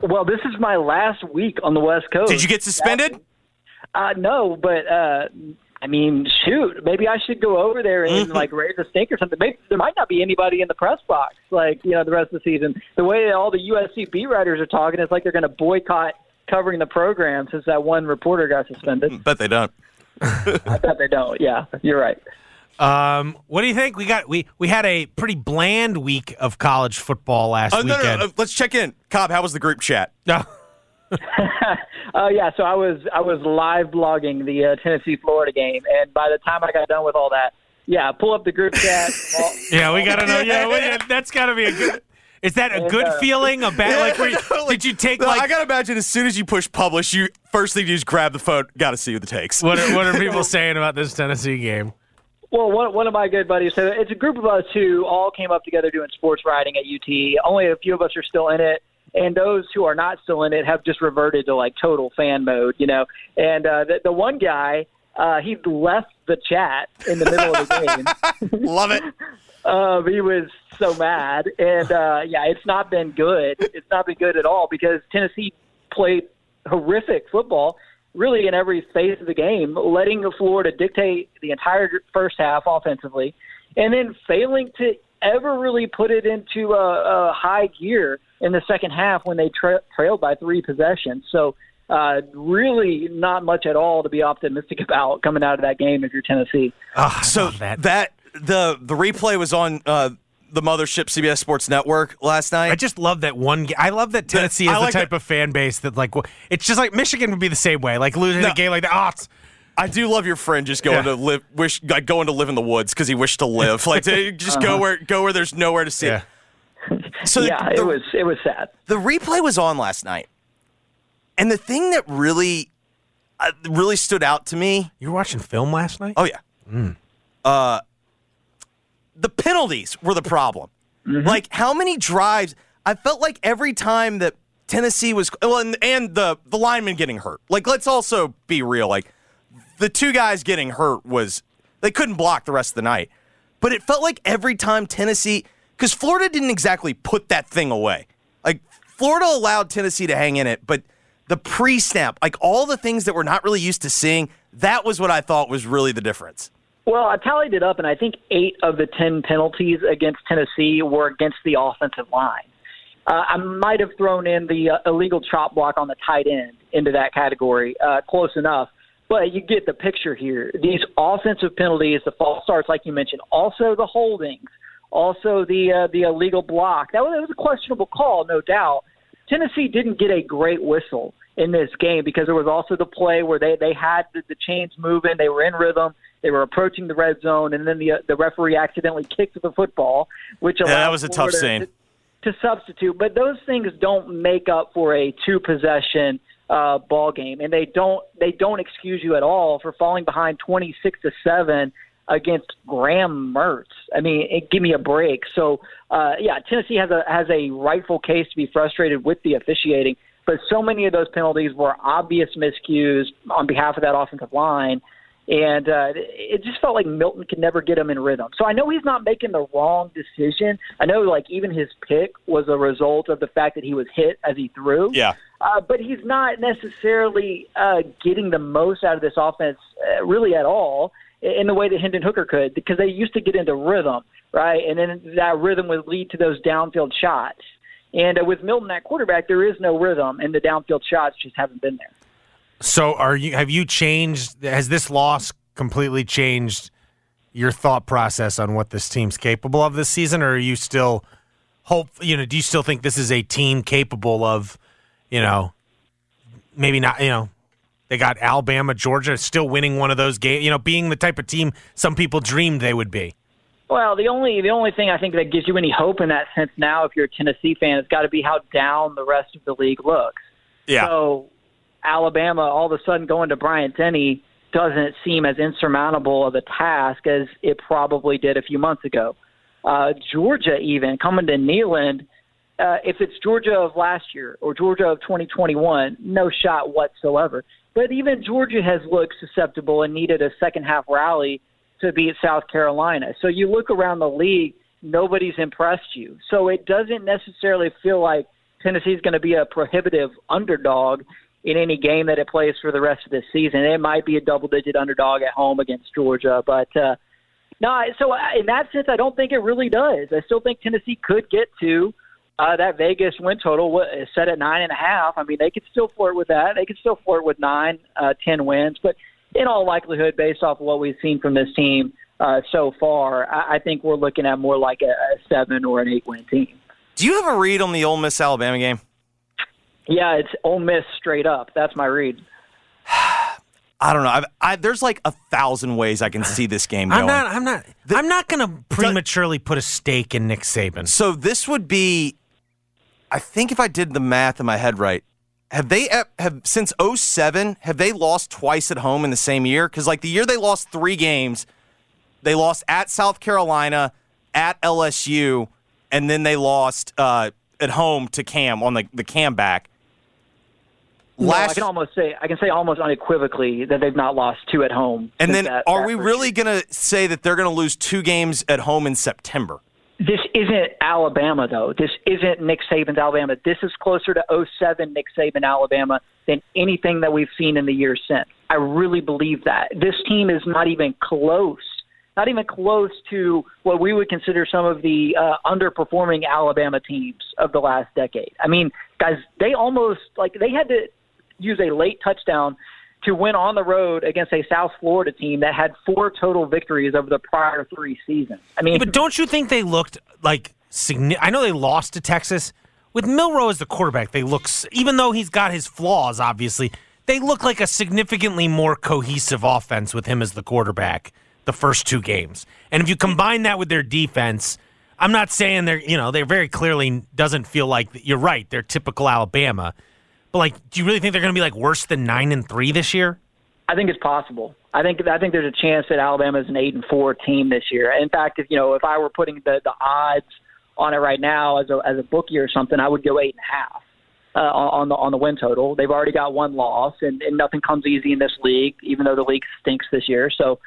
Well, this is my last week on the West Coast. Did you get suspended? Uh, no, but, uh, I mean, shoot, maybe I should go over there and, mm-hmm. like, raise a stink or something. Maybe there might not be anybody in the press box, like, you know, the rest of the season. The way that all the U S C beat writers are talking, it's like they're going to boycott covering the program since that one reporter got suspended. Bet they don't. I bet they don't. Yeah, you're right. Um, what do you think? We got we, we had a pretty bland week of college football last oh, no, weekend. No, no. Let's check in. Cobb, how was the group chat? No. uh, yeah, so I was I was live blogging the uh, Tennessee Florida game, and by the time I got done with all that, yeah, pull up the group chat. all, yeah, we got to know. Yeah, well, that's got to be a good. Is that a good uh, feeling? A bad? Yeah, like, were you, no, like, did you take? No, like, I gotta imagine as soon as you push publish, you first thing you just grab the phone. Gotta see what the takes. What are, what are people saying about this Tennessee game? Well, one one of my good buddies said it's a group of us who all came up together doing sports writing at U T. Only a few of us are still in it, and those who are not still in it have just reverted to like total fan mode, you know. And uh, the, the one guy, uh, he left the chat in the middle of the game. Love it. Um, he was so mad, and uh, yeah, it's not been good. It's not been good at all because Tennessee played horrific football, really in every phase of the game, letting Florida dictate the entire first half offensively, and then failing to ever really put it into a, a high gear in the second half when they tra- trailed by three possessions. So, uh, really, not much at all to be optimistic about coming out of that game if you're Tennessee. Oh, so that. that- The the replay was on uh, the Mothership C B S Sports Network last night. I just love that one. Ga- I love that Tennessee is the like type that. of fan base that, like, it's just like Michigan would be the same way, like losing no. a game like that. Oh, I do love your friend just going yeah. to live, wish like going to live in the woods because he wished to live. Like to just uh-huh. go where go where there's nowhere to see. Yeah. So yeah, the, the, it was it was sad. The replay was on last night, and the thing that really uh, really stood out to me. You were watching film last night? Oh yeah. Mm. Uh. The penalties were the problem. Mm-hmm. Like, how many drives? I felt like every time that Tennessee was well, – and, and the, the linemen getting hurt. Like, let's also be real. Like, the two guys getting hurt was – they couldn't block the rest of the night. But it felt like every time Tennessee – because Florida didn't exactly put that thing away. Like, Florida allowed Tennessee to hang in it, but the pre-snap, like all the things that we're not really used to seeing, that was what I thought was really the difference. Well, I tallied it up, and I think eight of the ten penalties against Tennessee were against the offensive line. Uh, I might have thrown in the uh, illegal chop block on the tight end into that category, uh, close enough. But you get the picture here. These offensive penalties, the false starts, like you mentioned, also the holdings, also the uh, the illegal block. That was, that was a questionable call, no doubt. Tennessee didn't get a great whistle in this game because there was also the play where they, they had the, the chains moving, they were in rhythm, they were approaching the red zone, and then the uh, the referee accidentally kicked the football, which allowed yeah, that was a tough scene. To, to substitute. But those things don't make up for a two-possession uh, ball game, and they don't they don't excuse you at all for falling behind twenty-six to seven against Graham Mertz. I mean, it, give me a break. So, uh, yeah, Tennessee has a has a rightful case to be frustrated with the officiating, but so many of those penalties were obvious miscues on behalf of that offensive line, and uh, it just felt like Milton could never get him in rhythm. So I know he's not making the wrong decision. I know, like, even his pick was a result of the fact that he was hit as he threw. Yeah. Uh, but he's not necessarily uh, getting the most out of this offense uh, really at all in the way that Hendon Hooker could, because they used to get into rhythm, right? And then that rhythm would lead to those downfield shots. And uh, with Milton at quarterback, there is no rhythm, and the downfield shots just haven't been there. So are you? Have you changed? Has this loss completely changed your thought process on what this team's capable of this season, or are you still hope? You know, do you still think this is a team capable of, you know, maybe not, you know, they got Alabama, Georgia, still winning one of those games, you know, being the type of team some people dreamed they would be? Well, the only the only thing I think that gives you any hope in that sense now, if you're a Tennessee fan, it's got to be how down the rest of the league looks. Yeah. So Alabama all of a sudden going to Bryant Denny doesn't seem as insurmountable of a task as it probably did a few months ago. Uh, Georgia even, coming to Neyland, uh, if it's Georgia of last year or Georgia of twenty twenty-one, no shot whatsoever. But even Georgia has looked susceptible and needed a second-half rally to beat South Carolina. So you look around the league, nobody's impressed you. So it doesn't necessarily feel like Tennessee's going to be a prohibitive underdog in any game that it plays for the rest of this season. It might be a double-digit underdog at home against Georgia. But, uh, no, so in that sense, I don't think it really does. I still think Tennessee could get to Uh, that Vegas win total is set at nine and a half. I mean, they could still flirt with that. They could still flirt with nine, uh, ten wins. But in all likelihood, based off of what we've seen from this team uh, so far, I-, I think we're looking at more like a, a seven or an eight-win team. Do you have a read on the Ole Miss Alabama game? Yeah, it's Ole Miss straight up. That's my read. I don't know. I've, I, there's like a thousand ways I can see this game going. I'm not. I'm not. The, I'm not going to prematurely put a stake in Nick Saban. So this would be, I think if I did the math in my head right, have they have since oh seven, have they lost twice at home in the same year? Because like the year they lost three games, they lost at South Carolina, at L S U, and then they lost uh, at home to Cam on the, the Cam back. Last, no, I can almost say I can say almost unequivocally that they've not lost two at home. And then that, are that we really going to say that they're going to lose two games at home in September? This isn't Alabama, though. This isn't Nick Saban's Alabama. This is closer to oh seven Nick Saban Alabama than anything that we've seen in the years since. I really believe that. This team is not even close, not even close to what we would consider some of the uh, underperforming Alabama teams of the last decade. I mean, guys, they almost, like, they had to use a late touchdown to win on the road against a South Florida team that had four total victories over the prior three seasons. I mean, but don't you think they looked like signi- – I know they lost to Texas. With Milroe as the quarterback, they look – even though he's got his flaws, obviously, they look like a significantly more cohesive offense with him as the quarterback the first two games. And if you combine that with their defense, I'm not saying they're – you know, they very clearly doesn't feel like – you're right, they're typical Alabama. But, like, do you really think they're going to be, like, worse than nine and three this year? I think it's possible. I think I think there's a chance that Alabama is an eight and four team this year. In fact, if you know, if I were putting the, the odds on it right now as a as a bookie or something, I would go eight and a half uh, on the on the win total. They've already got one loss, and, and nothing comes easy in this league, even though the league stinks this year. So,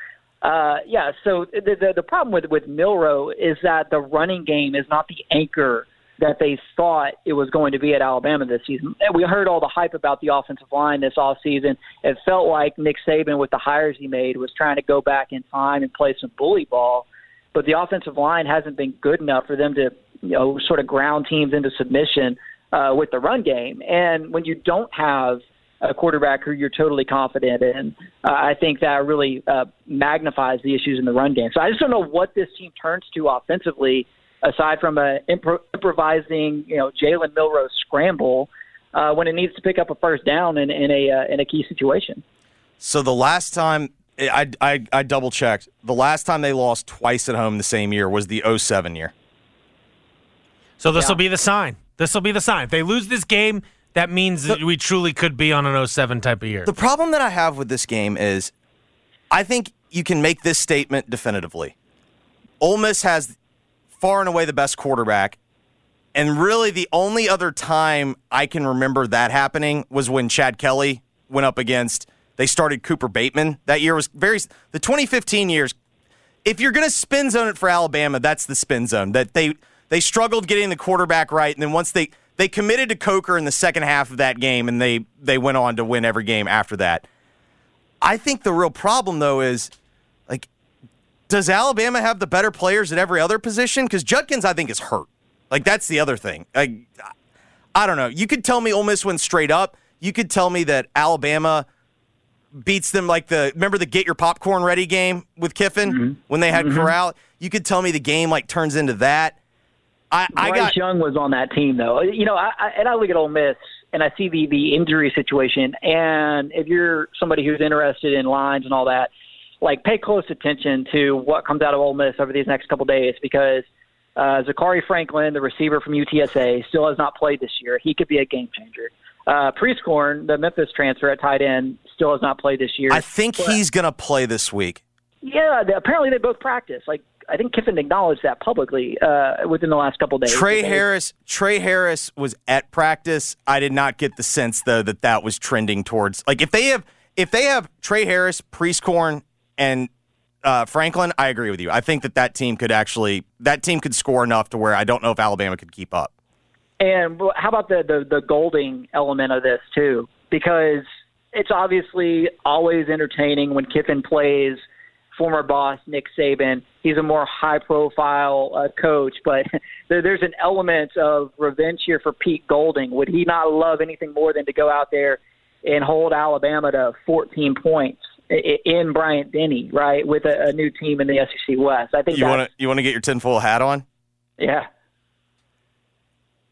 uh, yeah. So the, the the problem with with Milroe is that the running game is not the anchor that they thought it was going to be at Alabama this season. We heard all the hype about the offensive line this offseason. It felt like Nick Saban, with the hires he made, was trying to go back in time and play some bully ball, but the offensive line hasn't been good enough for them to, you know, sort of ground teams into submission uh, with the run game. And when you don't have a quarterback who you're totally confident in. Uh, I think that really uh, magnifies the issues in the run game. So I just don't know what this team turns to offensively, aside from a impro- improvising, you know, Jalen Milroe scramble uh, when it needs to pick up a first down in, in a uh, in a key situation. So the last time I, I I double checked, the last time they lost twice at home the same year was the oh seven year. So this yeah. will be the sign. This will be the sign. If they lose this game, that means that we truly could be on an oh seven type of year. The problem that I have with this game is I think you can make this statement definitively. Ole Miss has far and away the best quarterback, and really the only other time I can remember that happening was when Chad Kelly went up against, they started Cooper Bateman. That year was very, the twenty fifteen years, if you're going to spin zone it for Alabama, that's the spin zone. That they, they struggled getting the quarterback right, and then once they... They committed to Coker in the second half of that game, and they, they went on to win every game after that. I think the real problem, though, is, like, does Alabama have the better players at every other position? Because Judkins, I think, is hurt. Like, that's the other thing. Like, I don't know. You could tell me Ole Miss went straight up. You could tell me that Alabama beats them like the, remember the Get Your Popcorn Ready game with Kiffin mm-hmm. when they had mm-hmm. Corral? You could tell me the game, like, turns into that. I, I Bryce got, Young was on that team, though. You know, I, I, and I look at Ole Miss, and I see the, the injury situation. And if you're somebody who's interested in lines and all that, like, pay close attention to what comes out of Ole Miss over these next couple of days, because uh, Za'Carri Franklin, the receiver from U T S A, still has not played this year. He could be a game changer. Uh, Priestcorn, the Memphis transfer at tight end, still has not played this year. I think but, he's going to play this week. Yeah, they, apparently they both practice. Like, I think Kiffin acknowledged that publicly uh, within the last couple of days. Trey today. Harris Trey Harris was at practice. I did not get the sense, though, that that was trending towards. Like, if they have if they have Trey Harris, Priestcorn, and uh, Franklin, I agree with you. I think that that team could actually – that team could score enough to where I don't know if Alabama could keep up. And how about the, the, the Golding element of this, too? Because it's obviously always entertaining when Kiffin plays – former boss, Nick Saban. He's a more high-profile uh, coach, but there, there's an element of revenge here for Pete Golding. Would he not love anything more than to go out there and hold Alabama to fourteen points in Bryant-Denny, right, with a, a new team in the S E C West? I think you want to you want to get your tinfoil hat on? Yeah.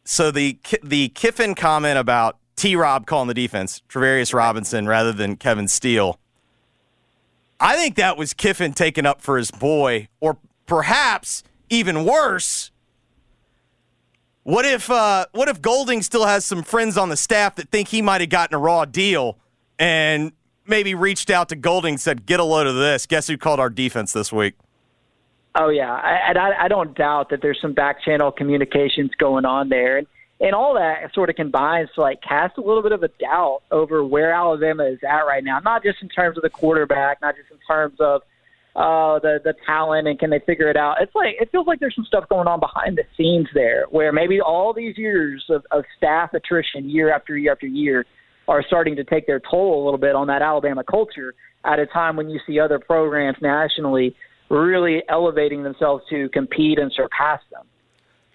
So the the Kiffin comment about T-Rob calling the defense, Travarius Robinson rather than Kevin Steele, I think that was Kiffin taking up for his boy, or perhaps even worse. What if uh, what if Golding still has some friends on the staff that think he might have gotten a raw deal and maybe reached out to Golding and said, get a load of this. Guess who called our defense this week? Oh, yeah. I, and I, I don't doubt that there's some back-channel communications going on there. And, and all that sort of combines to, like, cast a little bit of a doubt over where Alabama is at right now, not just in terms of the quarterback, not just in terms of uh, the, the talent and can they figure it out. It's like it feels like there's some stuff going on behind the scenes there where maybe all these years of, of staff attrition year after year after year are starting to take their toll a little bit on that Alabama culture at a time when you see other programs nationally really elevating themselves to compete and surpass them.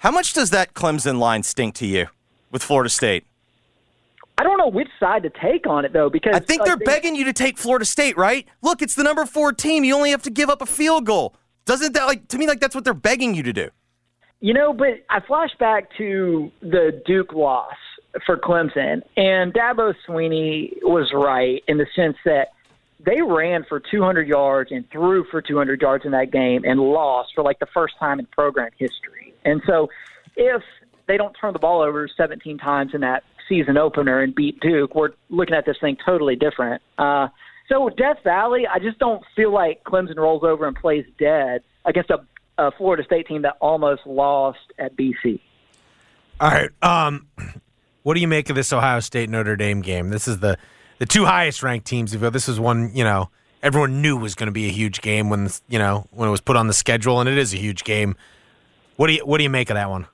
How much does that Clemson line stink to you with Florida State? I don't know which side to take on it, though, because I think they're uh, they, begging you to take Florida State, right? Look, it's the number four team. You only have to give up a field goal. Doesn't that, like, to me, like, that's what they're begging you to do? You know, but I flash back to the Duke loss for Clemson, and Dabo Swinney was right in the sense that they ran for two hundred yards and threw for two hundred yards in that game and lost for, like, the first time in program history. And so if they don't turn the ball over seventeen times in that season opener and beat Duke, we're looking at this thing totally different. Uh, so Death Valley, I just don't feel like Clemson rolls over and plays dead against a, a Florida State team that almost lost at B C. All right. Um, what do you make of this Ohio State-Notre Dame game? This is the, the two highest-ranked teams. This is one, you know, everyone knew was going to be a huge game when, you know, when it was put on the schedule, and it is a huge game. What do you what do you make of that one?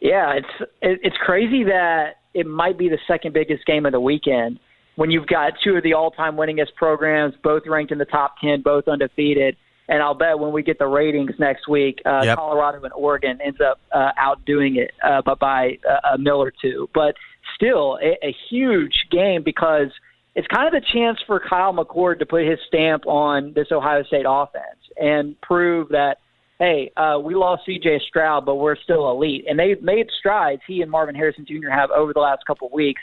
Yeah, it's it's crazy that it might be the second biggest game of the weekend when you've got two of the all-time winningest programs, both ranked in the top ten, both undefeated. And I'll bet when we get the ratings next week, uh, yep. Colorado and Oregon ends up uh, outdoing it uh, by, by uh, a mill or two. But still a, a huge game because it's kind of a chance for Kyle McCord to put his stamp on this Ohio State offense and prove that, hey, uh, we lost C J Stroud, but we're still elite. And they've made strides, he and Marvin Harrison Junior have, over the last couple of weeks.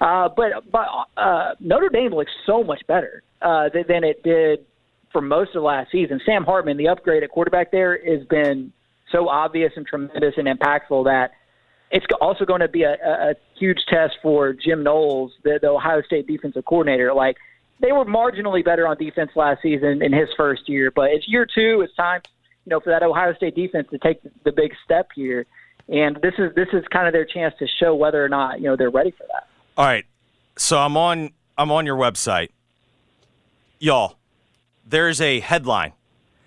Uh, but but uh, Notre Dame looks so much better uh, than it did for most of the last season. Sam Hartman, the upgrade at quarterback there, has been so obvious and tremendous and impactful that it's also going to be a, a huge test for Jim Knowles, the, the Ohio State defensive coordinator. Like, they were marginally better on defense last season in his first year, but it's year two. It's time, you know, for that Ohio State defense to take the big step here, and this is this is kind of their chance to show whether or not, you know, they're ready for that. All right, so I'm on I'm on your website, y'all. There's a headline: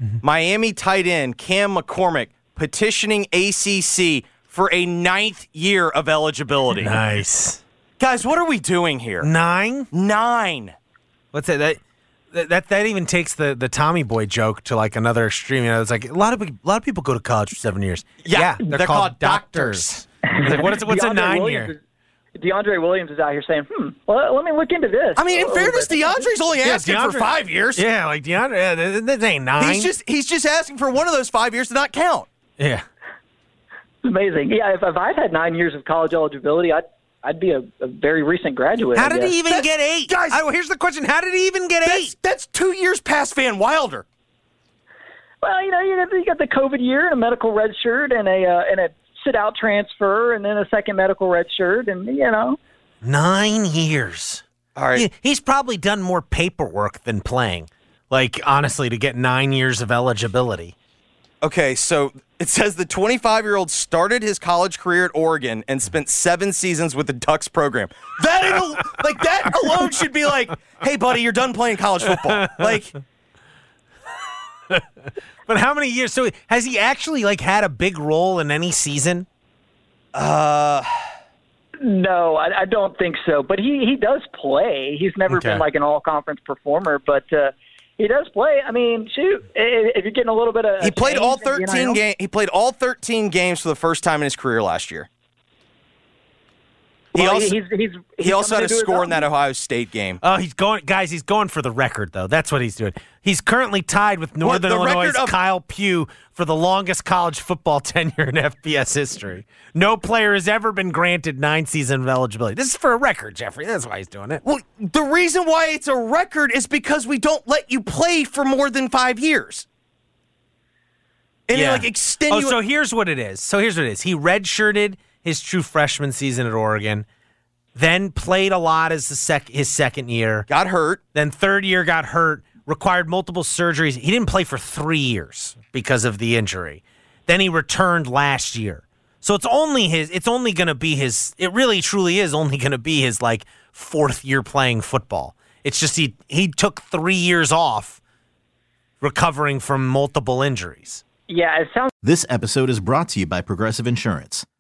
mm-hmm. Miami tight end Cam McCormick petitioning A C C for a ninth year of eligibility. Nice. Guys, what are we doing here? Nine? Nine. Let's say that that that, that even takes the, the Tommy Boy joke to like another extreme. You know, it's like a lot of a lot of people go to college for seven years. Yeah, yeah they're, they're called, called doctors. doctors. Like, what's what's DeAndre a nine Williams year? Is, DeAndre Williams is out here saying, hmm, well, let me look into this. I mean, in oh, fairness, DeAndre's only asking yeah, DeAndre, for five years. Yeah, like DeAndre, that ain't nine. He's just he's just asking for one of those five years to not count. Yeah. Amazing. Yeah, if, if I'd had nine years of college eligibility, I'd I'd be a, a very recent graduate. How did he even that's, get eight? Guys, I, here's the question. How did he even get that's, eight? That's two years past Van Wilder. Well, you know, you got the COVID year, a medical red shirt, and a uh, and a sit-out transfer, and then a second medical red shirt, and, you know. Nine years. All right. He, he's probably done more paperwork than playing, like, honestly, to get nine years of eligibility. Okay, so it says the twenty-five-year-old started his college career at Oregon and spent seven seasons with the Ducks program. That al- like that alone should be like, hey, buddy, you're done playing college football. Like, but how many years? So has he actually like had a big role in any season? Uh, no, I, I don't think so. But he, he does play. He's never okay. been like an all-conference performer, but. Uh, He does play. I mean, shoot, if you're getting a little bit of he played all thirteen games. He played all thirteen games for the first time in his career last year. He well, also he's, he's, he's he also had a score in that Ohio State game. Oh, he's going, guys. He's going for the record, though. That's what he's doing. He's currently tied with Northern well, Illinois' of- Kyle Pugh for the longest college football tenure in F B S history. No player has ever been granted nine seasons of eligibility. This is for a record, Jeffrey. That's why he's doing it. Well, the reason why it's a record is because we don't let you play for more than five years. And yeah. it, like extenu- Oh, so here's what it is. So here's what it is. He redshirted his true freshman season at Oregon, then played a lot as the sec- his second year. Got hurt. Then third year got hurt, required multiple surgeries. He didn't play for three years because of the injury. Then he returned last year. So it's only his, it's only going to be his, it really truly is only going to be his, like, fourth year playing football. It's just he he took three years off recovering from multiple injuries. Yeah, it sounds. This episode is brought to you by Progressive Insurance.